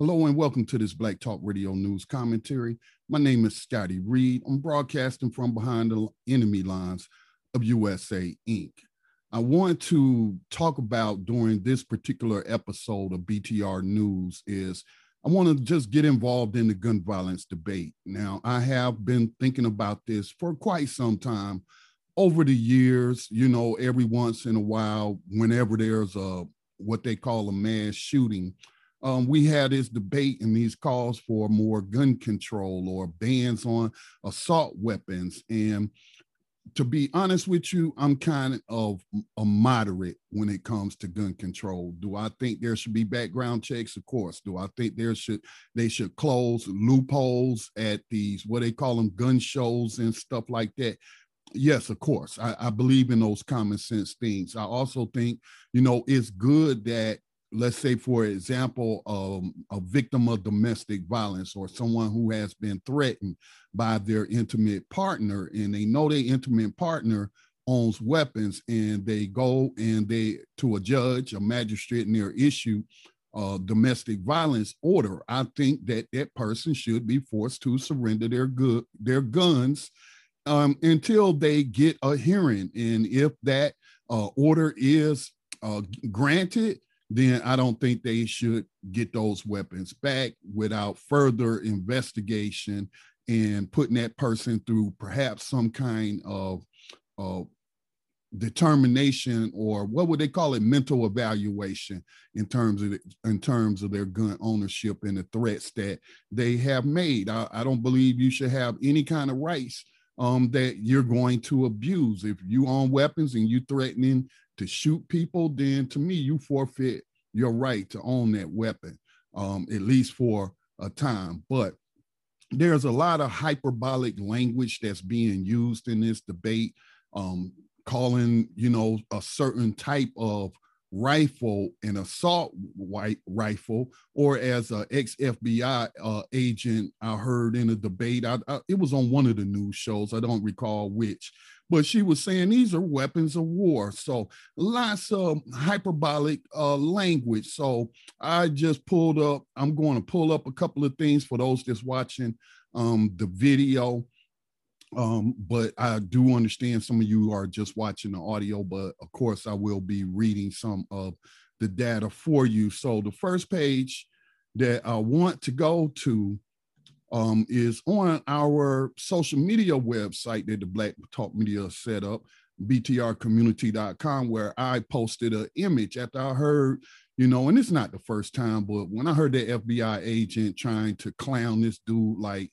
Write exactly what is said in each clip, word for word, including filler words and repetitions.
Hello and welcome to this Black Talk Radio News commentary. My name is Scotty Reed. I'm broadcasting from behind the enemy lines of U S A Incorporated. I want to talk about during this particular episode of B T R News is I want to just get involved in the gun violence debate. Now, I have been thinking about this for quite some time over the years, you know, every once in a while, whenever there's a what they call a mass shooting. Um, we had this debate and these calls for more gun control or bans on assault weapons. And to be honest with you, I'm kind of a moderate when it comes to gun control. Do I think there should be background checks? Of course. Do I think there should they should close loopholes at these, what they call them, gun shows and stuff like that? Yes, of course. I, I believe in those common sense things. I also think, you know, it's good that, let's say, for example, um, a victim of domestic violence or someone who has been threatened by their intimate partner, and they know their intimate partner owns weapons, and they go and they, to a judge, a magistrate, and they issue a domestic violence order. I think that that person should be forced to surrender their, good, their guns um, until they get a hearing. And if that uh, order is uh, granted, then I don't think they should get those weapons back without further investigation and putting that person through perhaps some kind of uh, determination, or what would they call it, mental evaluation in terms of, in terms of their gun ownership and the threats that they have made. I, I don't believe you should have any kind of rights um, that you're going to abuse. If you own weapons and you threatening to shoot people, then to me, you forfeit your right to own that weapon, um, at least for a time. But there's a lot of hyperbolic language that's being used in this debate, um, calling, you know, a certain type of rifle an assault white rifle, or as an ex F B I uh, agent I heard in a debate, I, I, it was on one of the news shows, I don't recall which, but she was saying these are weapons of war. So lots of hyperbolic uh, language. So I just pulled up, I'm going to pull up a couple of things for those that's watching um, the video. Um, but I do understand some of you are just watching the audio, but of course I will be reading some of the data for you. So the first page that I want to go to um, is on our social media website that the Black Talk Media set up, B T R community dot com, where I posted an image after I heard, you know, and it's not the first time, but when I heard that F B I agent trying to clown this dude, like,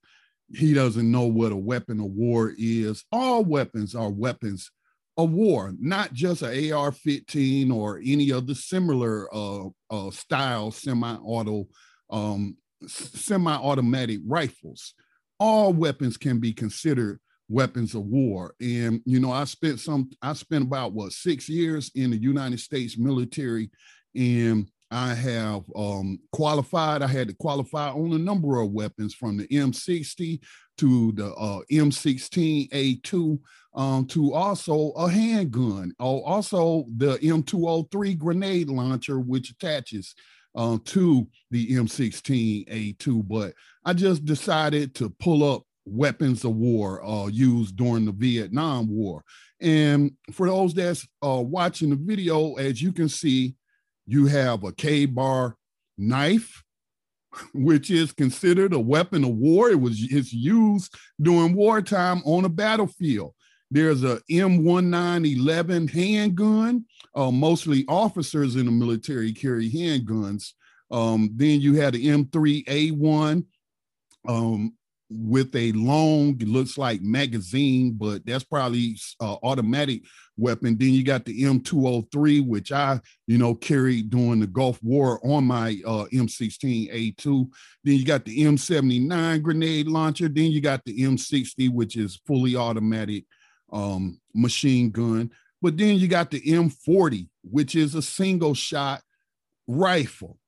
he doesn't know what a weapon of war is. All weapons are weapons of war, not just an A R fifteen or any other similar uh, uh, style semi-auto, um, semi-automatic rifles. All weapons can be considered weapons of war. And, you know, I spent some, I spent about what, six years in the United States military, and I have um, qualified, I had to qualify on a number of weapons, from the M sixty to the uh, M sixteen A two, um, to also a handgun. Oh, also the M two oh three grenade launcher, which attaches uh, to the M sixteen A two. But I just decided to pull up weapons of war uh, used during the Vietnam War. And for those that's uh, watching the video, as you can see, you have a K bar knife, which is considered a weapon of war. It was it's used during wartime on a battlefield. There's a M nineteen eleven handgun. Uh, mostly officers in the military carry handguns. Um, then you had the M three A one um, with a long, it looks like magazine, but that's probably uh, automatic weapon. Then you got the M two oh three, which I, you know, carried during the Gulf War on my uh, M sixteen A two. Then you got the M seventy-nine grenade launcher. Then you got the M sixty, which is fully automatic um, machine gun. But then you got the M forty, which is a single shot rifle,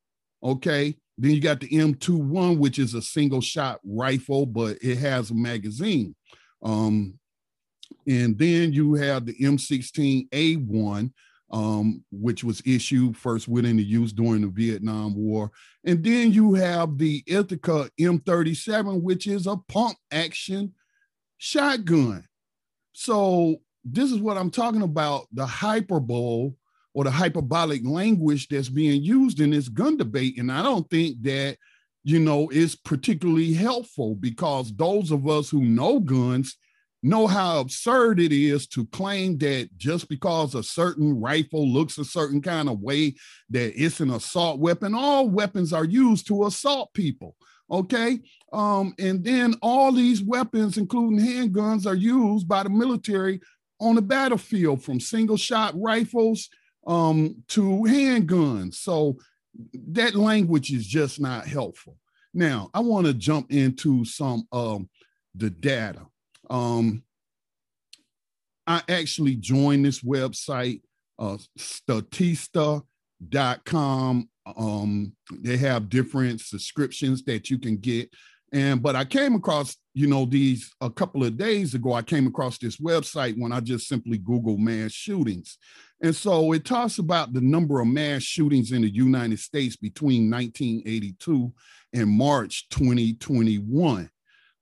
okay? Then you got the M twenty-one, which is a single shot rifle, but it has a magazine. Um, And then you have the M sixteen A one, um, which was issued first within the use during the Vietnam War. And then you have the Ithaca M thirty-seven, which is a pump action shotgun. So this is what I'm talking about, the hyperbole or the hyperbolic language that's being used in this gun debate. And I don't think that, you know, it's particularly helpful, because those of us who know guns know how absurd it is to claim that just because a certain rifle looks a certain kind of way, that it's an assault weapon. All weapons are used to assault people, okay? Um, and then all these weapons, including handguns, are used by the military on the battlefield, from single-shot rifles um, to handguns. So that language is just not helpful. Now, I want to jump into some of um, the data. Um, I actually joined this website, uh, Statista dot com. Um, they have different subscriptions that you can get. And, but I came across, you know, these a couple of days ago, I came across this website when I just simply Googled mass shootings. And so it talks about the number of mass shootings in the United States between nineteen eighty-two and March twenty twenty-one.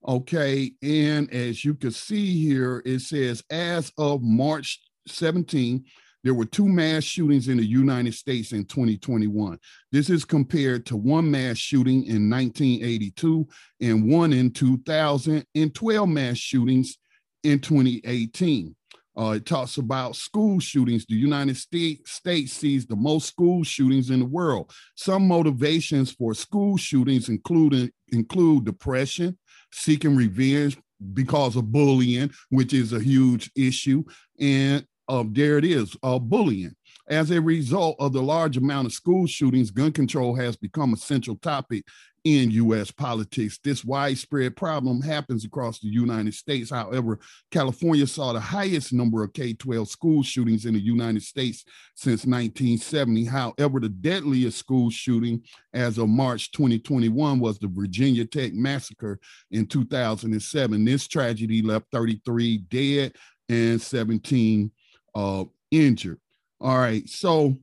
Okay, and as you can see here, it says as of March seventeenth, there were two mass shootings in the United States in twenty twenty-one. This is compared to one mass shooting in nineteen eighty-two and one in two thousand and twelve mass shootings in twenty eighteen. Uh, it talks about school shootings. The United States sees the most school shootings in the world. Some motivations for school shootings include, include depression, seeking revenge because of bullying, which is a huge issue. And uh, there it is, uh, bullying. As a result of the large amount of school shootings, gun control has become a central topic in U S politics. This widespread problem happens across the United States. However, California saw the highest number of K twelve school shootings in the United States since nineteen seventy. However, the deadliest school shooting as of March twenty twenty-one was the Virginia Tech massacre in two thousand seven. This tragedy left thirty-three dead and seventeen uh, injured. All right, so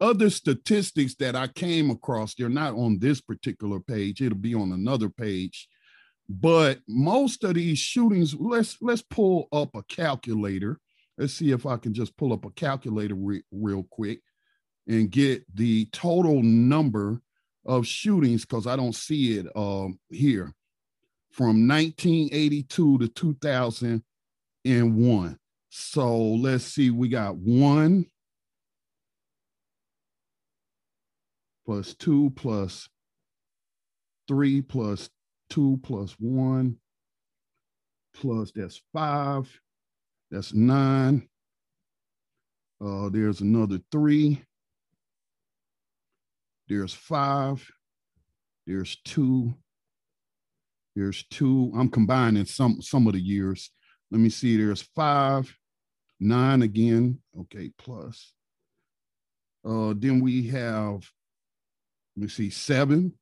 other statistics that I came across, they're not on this particular page, it'll be on another page, but most of these shootings, let's let's pull up a calculator. Let's see if I can just pull up a calculator re- real quick and get the total number of shootings, because I don't see it um, here, from nineteen eighty-two to two thousand one. So let's see, we got one plus two plus three plus two plus one plus that's five, that's nine. Uh, there's another three, there's five, there's two, there's two. I'm combining some, some of the years. Let me see, there's five, nine again, okay, plus. Uh, then we have, let me see, seven.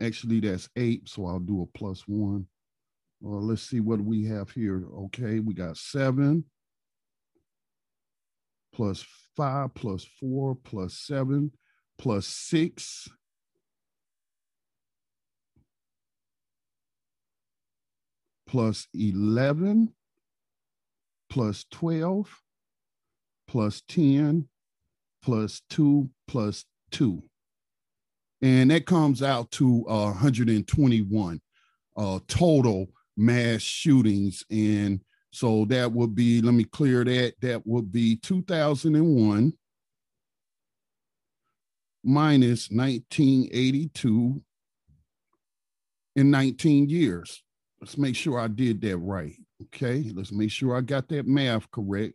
Actually, that's eight, so I'll do a plus one. Uh, let's see what we have here. Okay, we got seven plus five plus four plus seven plus six. Plus eleven, plus twelve, plus ten, plus two, plus two. And that comes out to uh, one hundred twenty-one uh, total mass shootings. And so that would be, let me clear that, that would be two thousand one minus nineteen eighty-two in nineteen years. Let's make sure I did that right, okay? Let's make sure I got that math correct.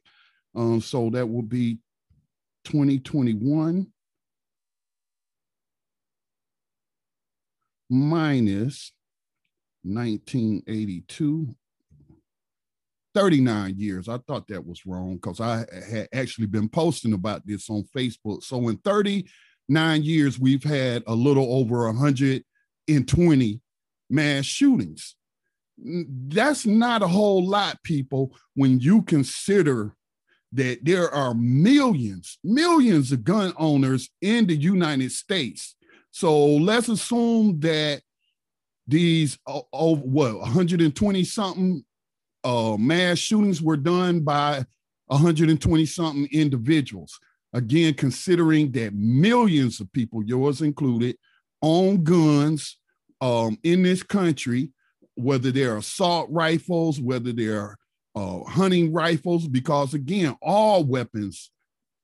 Um, so that will be twenty twenty-one minus nineteen eighty-two, thirty-nine years. I thought that was wrong because I had actually been posting about this on Facebook. So in thirty-nine years, we've had a little over one hundred twenty mass shootings. That's not a whole lot, people, when you consider that there are millions, millions of gun owners in the United States. So let's assume that these, oh, oh, what, one hundred twenty something uh, mass shootings were done by one hundred twenty something individuals. Again, considering that millions of people, yours included, own guns um, in this country, whether they're assault rifles, whether they're uh, hunting rifles, because again, all weapons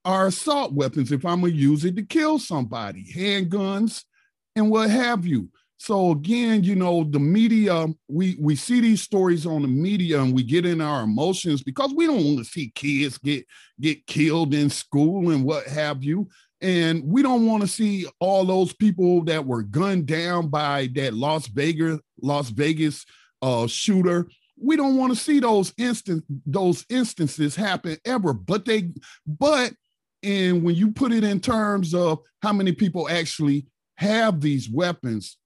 are assault weapons if I'm gonna use it to kill somebody, handguns and what have you. So again, you know, the media, we, we see these stories on the media and we get in our emotions because we don't want to see kids get, get killed in school and what have you. And we don't want to see all those people that were gunned down by that Las Vegas, Las Vegas uh, shooter. We don't want to see those instant, those instances happen ever, but they, but, and when you put it in terms of how many people actually have these weapons,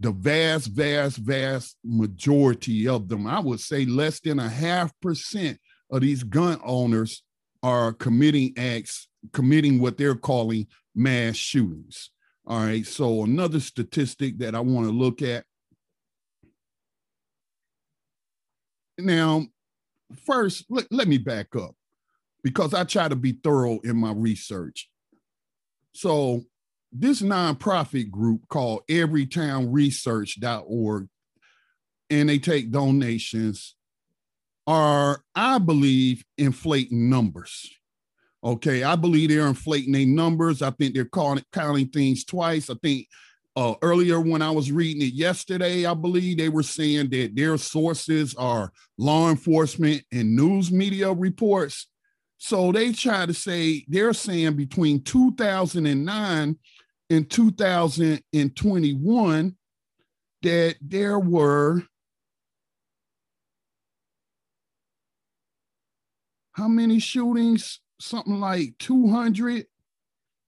the vast, vast, vast majority of them, I would say less than a half percent of these gun owners are committing acts, committing what they're calling mass shootings. All right. So another statistic that I want to look at. Now, first, let, let me back up because I try to be thorough in my research. So this nonprofit group called every town research dot org, and they take donations, are, I believe, inflating numbers. Okay, I believe they're inflating their numbers. I think they're calling, counting things twice. I think uh, earlier when I was reading it yesterday, I believe they were saying that their sources are law enforcement and news media reports. So they try to say, they're saying between two thousand nine and two thousand twenty-one that there were, how many shootings? Something like two hundred.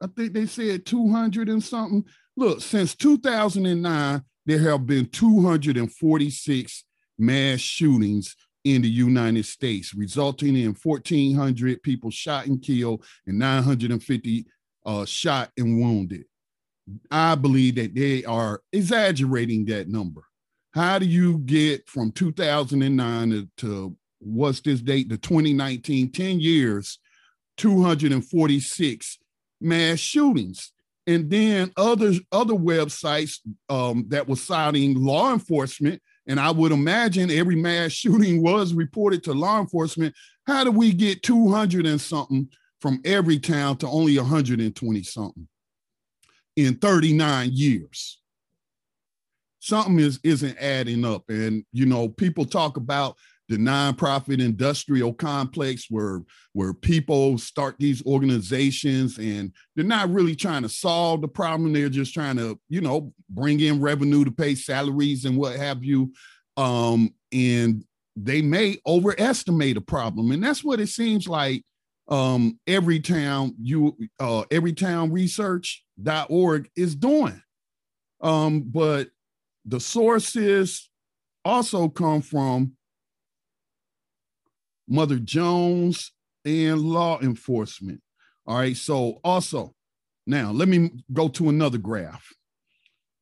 I think they said two hundred and something. Look, since two thousand nine, there have been two hundred forty-six mass shootings in the United States, resulting in fourteen hundred people shot and killed and nine hundred fifty uh, shot and wounded. I believe that they are exaggerating that number. How do you get from two thousand nine to, to what's this date, the twenty nineteen, ten years, two hundred forty-six mass shootings? And then other, other websites um, that were citing law enforcement, and I would imagine every mass shooting was reported to law enforcement. How do we get two hundred and something from every town to only one hundred twenty something in thirty-nine years? Something is, isn't adding up. And, you know, people talk about the nonprofit industrial complex where, where people start these organizations and they're not really trying to solve the problem. They're just trying to, you know, bring in revenue to pay salaries and what have you. Um, and they may overestimate a problem. And that's what it seems like um, every town you, uh, every town research dot org is doing. Um, but the sources also come from Mother Jones and law enforcement. All right. So also now let me go to another graph.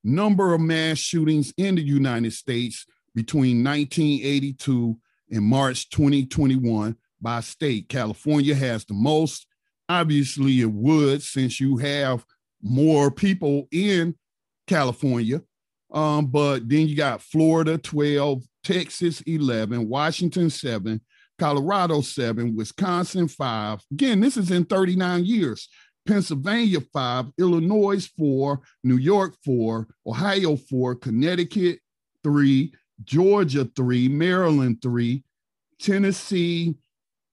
Number of mass shootings in the United States between nineteen eighty-two and March twenty twenty-one by state. California has the most. Obviously it would, since you have more people in California. Um, but then you got Florida twelve, Texas eleven, Washington seven, Colorado seven, Wisconsin five. Again, this is in thirty-nine years. Pennsylvania five, Illinois four, New York four, Ohio four, Connecticut three, Georgia three, Maryland three, Tennessee,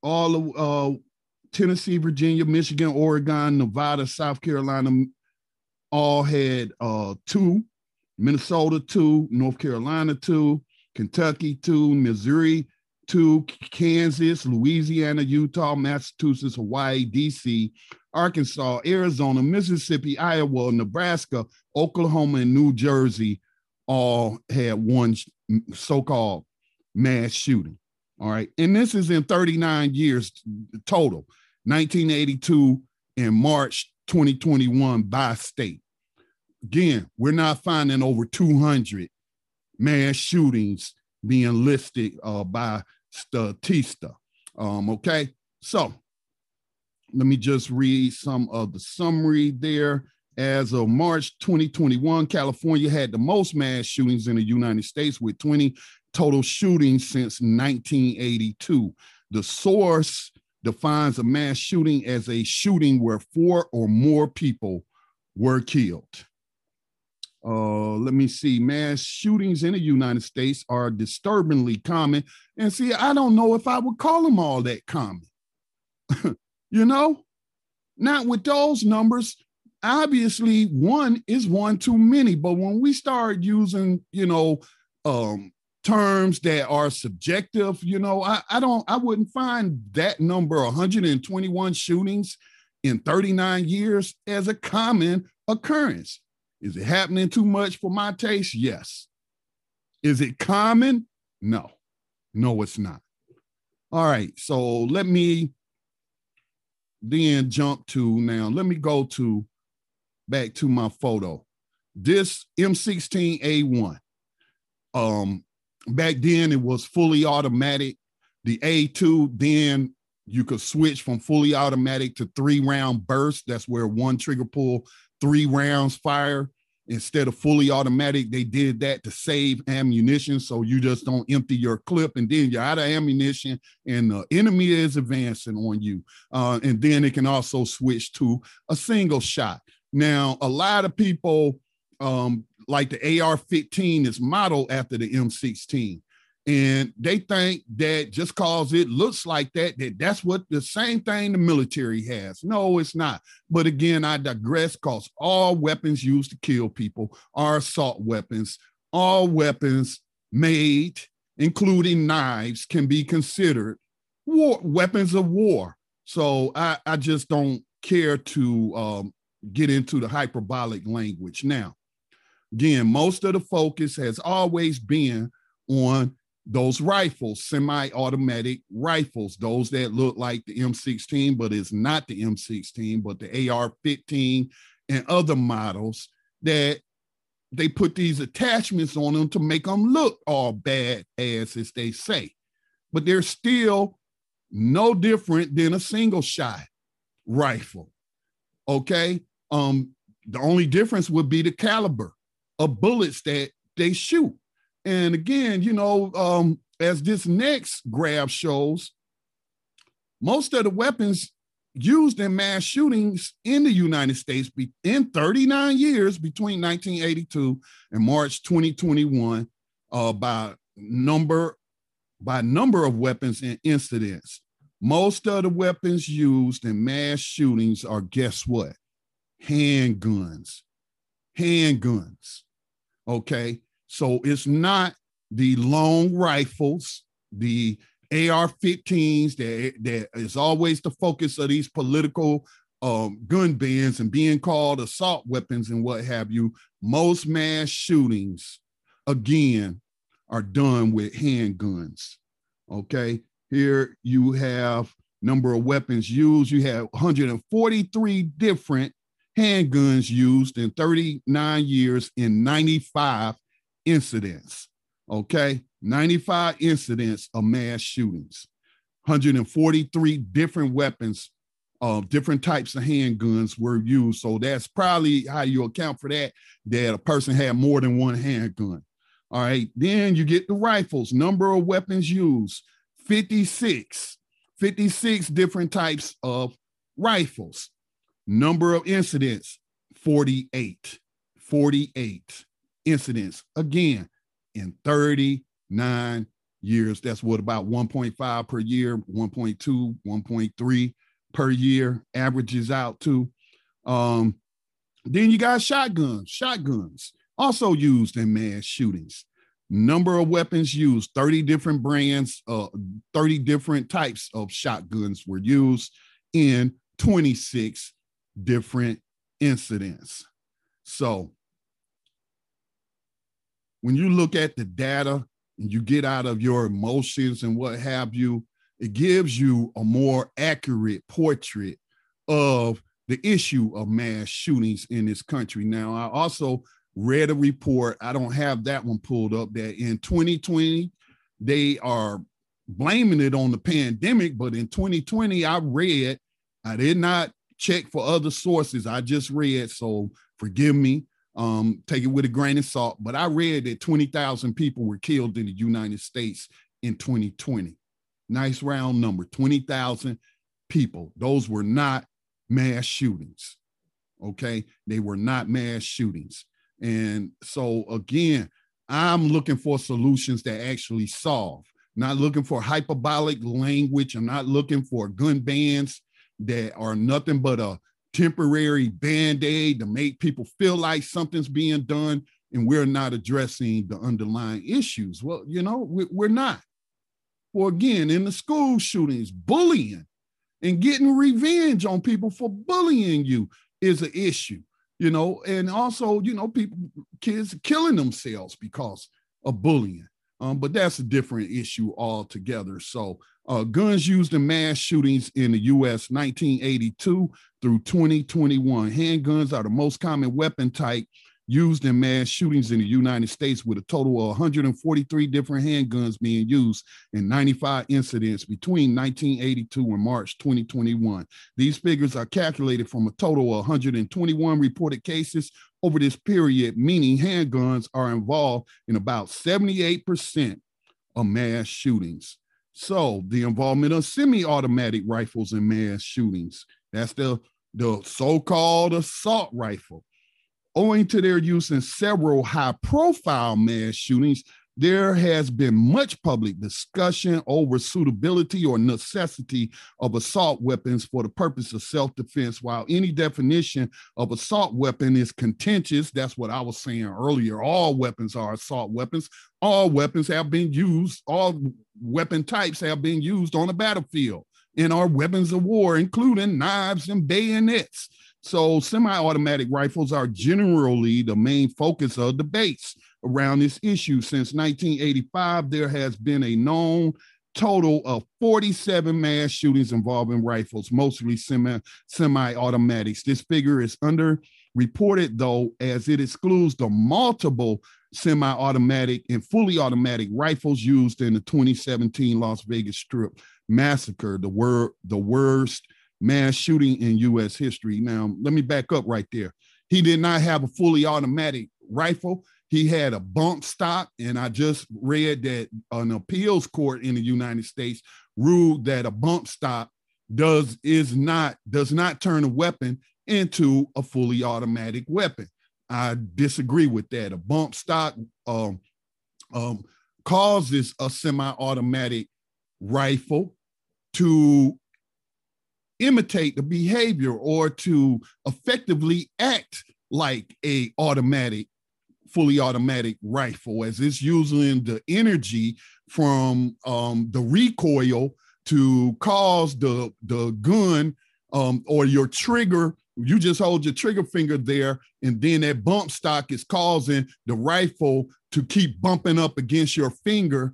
all of uh, Tennessee, Virginia, Michigan, Oregon, Nevada, South Carolina, all had uh, two, Minnesota two, North Carolina two, Kentucky two, Missouri two, Kansas, Louisiana, Utah, Massachusetts, Hawaii, D C, Arkansas, Arizona, Mississippi, Iowa, Nebraska, Oklahoma, and New Jersey all had one so-called mass shooting. All right. And this is in thirty-nine years total, nineteen eighty-two and March twenty twenty-one by state. Again, we're not finding over two hundred mass shootings being listed uh, by Statista. Um, okay. So let me just read some of the summary there. As of March twenty twenty-one, California had the most mass shootings in the United States with twenty total shootings since nineteen eighty-two. The source defines a mass shooting as a shooting where four or more people were killed. Uh, let me see. Mass shootings in the United States are disturbingly common. And see, I don't know if I would call them all that common. You know, not with those numbers. Obviously, one is one too many. But when we start using, you know, um, terms that are subjective, you know, I, I don't, I wouldn't find that number, one hundred twenty-one shootings in thirty-nine years, as a common occurrence. Is it happening too much for my taste? Yes. Is it common? No. No, it's not. All right. So let me then jump to now. Let me go to back to my photo. This M sixteen A one. Um, back then it was fully automatic. The A two, then you could switch from fully automatic to three-round burst. That's where one trigger pull, three rounds fire instead of fully automatic. They did that to save ammunition, so you just don't empty your clip and then you're out of ammunition and the enemy is advancing on you. Uh, and then it can also switch to a single shot. Now, a lot of people um, like the A R fifteen is modeled after the M sixteen, and they think that just cause it looks like that, that that's what the same thing the military has. No, it's not. But again, I digress, because all weapons used to kill people are assault weapons. All weapons made, including knives, can be considered war, weapons of war. So I, I just don't care to um, get into the hyperbolic language. Now, again, most of the focus has always been on those rifles, semi-automatic rifles, those that look like the M sixteen, but it's not the M sixteen, but the A R fifteen and other models that they put these attachments on them to make them look all badass, as they say. But they're still no different than a single-shot rifle, okay? Um, the only difference would be the caliber of bullets that they shoot. And again, you know, um, as this next graph shows, most of the weapons used in mass shootings in the United States be- in thirty-nine years between nineteen eighty-two and March twenty twenty-one uh, by number by number of weapons and incidents. Most of the weapons used in mass shootings are, guess what? Handguns. Handguns. Okay. So it's not the long rifles, the A R fifteens that, that is always the focus of these political um, gun bans and being called assault weapons and what have you. Most mass shootings, again, are done with handguns, okay? Here you have number of weapons used. You have one hundred forty-three different handguns used in thirty-nine years in ninety-five incidents, okay? ninety-five incidents of mass shootings, one hundred forty-three different weapons, uh, different types of handguns were used. So that's probably how you account for that, that a person had more than one handgun. All right, then you get the rifles, number of weapons used, fifty-six, fifty-six different types of rifles. Number of incidents, forty-eight, forty-eight. Incidents, again, in thirty-nine years. That's what, about one point five per year, one point two, one point three per year averages out to. Um, then you got shotguns. Shotguns also used in mass shootings. Number of weapons used, thirty different brands, uh, thirty different types of shotguns were used in twenty-six different incidents. So when you look at the data you get out of your emotions and what have you, it gives you a more accurate portrait of the issue of mass shootings in this country. Now, I also read a report, I don't have that one pulled up, that in twenty twenty, they are blaming it on the pandemic, but in twenty twenty, I read, I did not check for other sources, I just read, so forgive me, um, take it with a grain of salt, but I read that twenty thousand people were killed in the United States in twenty twenty. Nice round number, twenty thousand people. Those were not mass shootings, okay? They were not mass shootings. And so again, I'm looking for solutions that actually solve, not looking for hyperbolic language. I'm not looking for gun bans that are nothing but a temporary band-aid to make people feel like something's being done and we're not addressing the underlying issues. Well, you know, we're not. Or again, in the school shootings, bullying and getting revenge on people for bullying you is an issue, you know, and also, you know, people, kids killing themselves because of bullying. Um, but that's a different issue altogether. So uh, guns used in mass shootings in the U S nineteen eighty-two through twenty twenty-one. Handguns are the most common weapon type used in mass shootings in the United States, with a total of one hundred forty-three different handguns being used in ninety-five incidents between nineteen eighty-two and March twenty twenty-one. These figures are calculated from a total of one hundred twenty-one reported cases over this period, meaning handguns are involved in about seventy-eight percent of mass shootings. So the involvement of semi-automatic rifles in mass shootings, that's the, the so-called assault rifle. Owing to their use in several high-profile mass shootings, there has been much public discussion over suitability or necessity of assault weapons for the purpose of self-defense. While any definition of assault weapon is contentious, that's what I was saying earlier, all weapons are assault weapons. All weapons have been used, all weapon types have been used on the battlefield and are weapons of war, including knives and bayonets. So semi-automatic rifles are generally the main focus of debates around this issue. Since nineteen eighty-five, there has been a known total of forty-seven mass shootings involving rifles, mostly semi, semi-automatics. This figure is underreported, though, as it excludes the multiple semi-automatic and fully automatic rifles used in the twenty seventeen Las Vegas Strip Massacre, the, wor- the worst mass shooting in U S history. Now, let me back up right there. He did not have a fully automatic rifle. He had a bump stock, and I just read that an appeals court in the United States ruled that a bump stock does is not does not turn a weapon into a fully automatic weapon. I disagree with that. A bump stock um, um, causes a semi-automatic rifle to imitate the behavior or to effectively act like a automatic, fully automatic rifle, as it's using the energy from um, the recoil to cause the, the gun um, or your trigger. You just hold your trigger finger there, and then that bump stock is causing the rifle to keep bumping up against your finger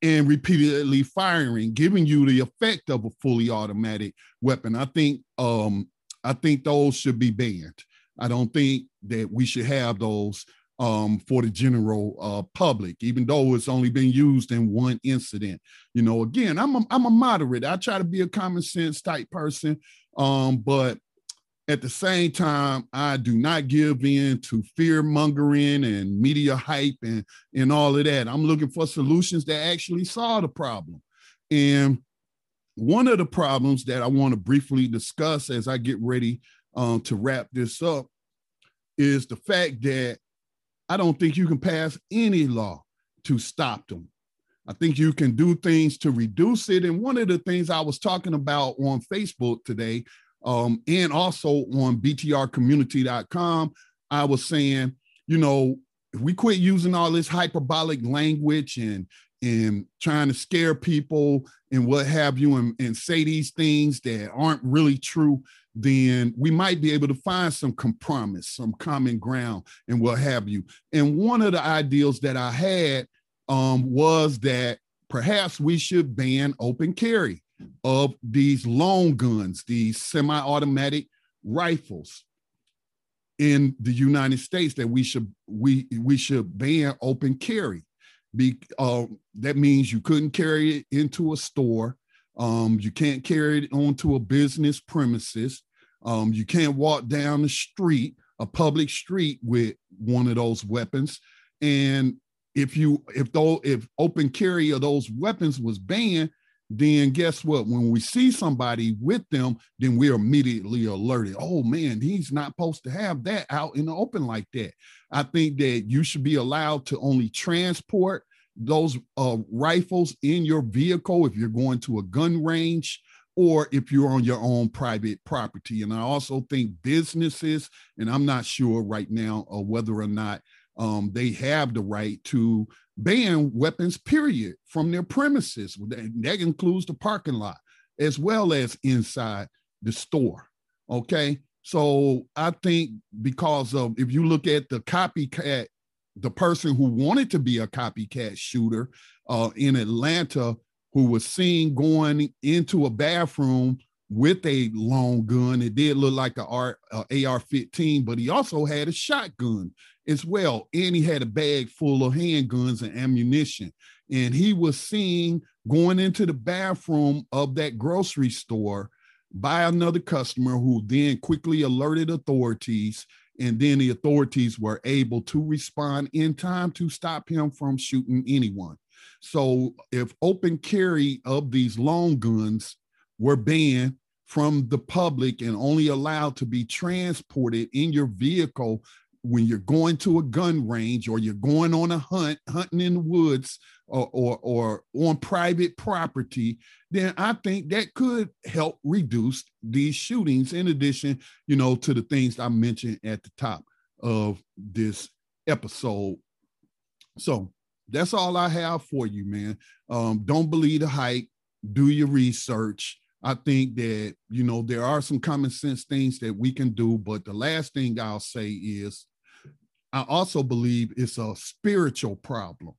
and repeatedly firing, giving you the effect of a fully automatic weapon. I think um, I think those should be banned. I don't think that we should have those um, for the general uh, public, even though it's only been used in one incident. You know, again, I'm a, I'm a moderate. I try to be a common sense type person, um, but at the same time, I do not give in to fear mongering and media hype and, and all of that. I'm looking for solutions that actually solve the problem. And one of the problems that I want to briefly discuss as I get ready um, to wrap this up is the fact that I don't think you can pass any law to stop them. I think you can do things to reduce it. And one of the things I was talking about on Facebook today, Um, and also on b t r community dot com, I was saying, you know, if we quit using all this hyperbolic language and and trying to scare people and what have you, and, and say these things that aren't really true, then we might be able to find some compromise, some common ground and what have you. And one of the ideals that I had um, was that perhaps we should ban open carry of these long guns, these semi-automatic rifles in the United States, that we should we we should ban open carry. Be, uh, that means you couldn't carry it into a store. Um, you can't carry it onto a business premises. Um, you can't walk down the street, a public street, with one of those weapons. And if you, if though, if open carry of those weapons was banned, then guess what? When we see somebody with them, then we're immediately alerted. Oh man, he's not supposed to have that out in the open like that. I think that you should be allowed to only transport those uh, rifles in your vehicle if you're going to a gun range or if you're on your own private property. And I also think businesses, and I'm not sure right now uh, whether or not um, they have the right to ban weapons, period, from their premises. That includes the parking lot as well as inside the store, okay? So I think because of, if you look at the copycat, the person who wanted to be a copycat shooter uh, in Atlanta, who was seen going into a bathroom with a long gun. It did look like an A R fifteen, but he also had a shotgun as well. And he had a bag full of handguns and ammunition. And he was seen going into the bathroom of that grocery store by another customer, who then quickly alerted authorities. And then the authorities were able to respond in time to stop him from shooting anyone. So if open carry of these long guns were banned from the public and only allowed to be transported in your vehicle when you're going to a gun range or you're going on a hunt, hunting in the woods or, or, or on private property, then I think that could help reduce these shootings, in addition, you know, to the things I mentioned at the top of this episode. So that's all I have for you, man. Um, don't believe the hype. Do your research. I think that, you know, there are some common sense things that we can do. But the last thing I'll say is, I also believe it's a spiritual problem.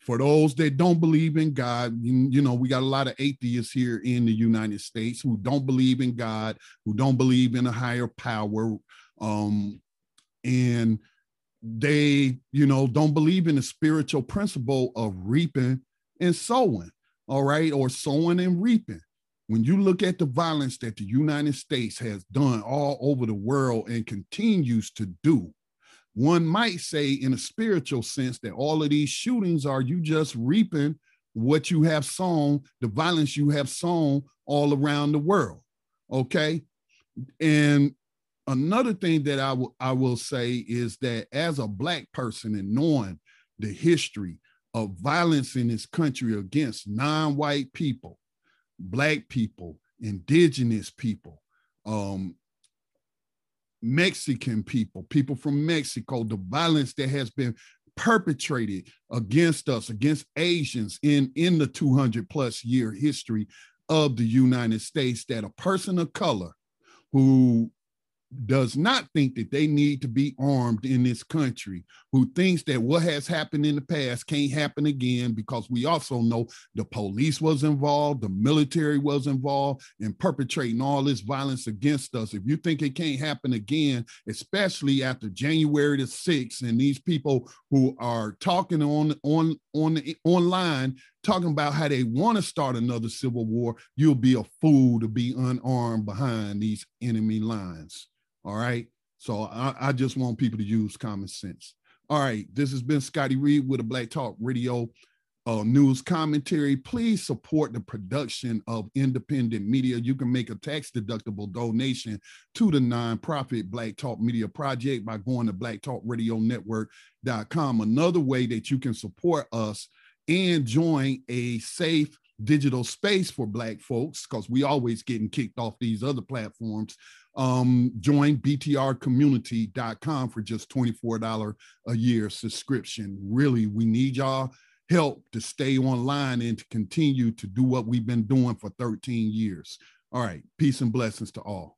For those that don't believe in God, you know, we got a lot of atheists here in the United States who don't believe in God, who don't believe in a higher power. Um, and they, you know, don't believe in the spiritual principle of reaping and sowing, all right, or sowing and reaping. When you look at the violence that the United States has done all over the world and continues to do, one might say in a spiritual sense that all of these shootings are you just reaping what you have sown, the violence you have sown all around the world, okay? And another thing that I, w- I will say is that as a Black person, and knowing the history of violence in this country against non-white people, Black people, indigenous people, um, Mexican people, people from Mexico, the violence that has been perpetrated against us, against Asians in, in the two hundred plus year history of the United States, that a person of color who does not think that they need to be armed in this country, who thinks that what has happened in the past can't happen again, because we also know the police was involved, the military was involved in perpetrating all this violence against us. If you think it can't happen again, especially after January the sixth, and these people who are talking on, on, on the, online, talking about how they want to start another civil war, you'll be a fool to be unarmed behind these enemy lines. All right. So I, I just want people to use common sense. All right. This has been Scotty Reed with a Black Talk Radio uh, news commentary. Please support the production of independent media. You can make a tax deductible donation to the nonprofit Black Talk Media Project by going to black talk radio network dot com. Another way that you can support us and join a safe digital space for Black folks, because we always getting kicked off these other platforms. Um, join b t r community dot com for just twenty-four dollars a year subscription. Really, we need y'all help to stay online and to continue to do what we've been doing for thirteen years. All right. Peace and blessings to all.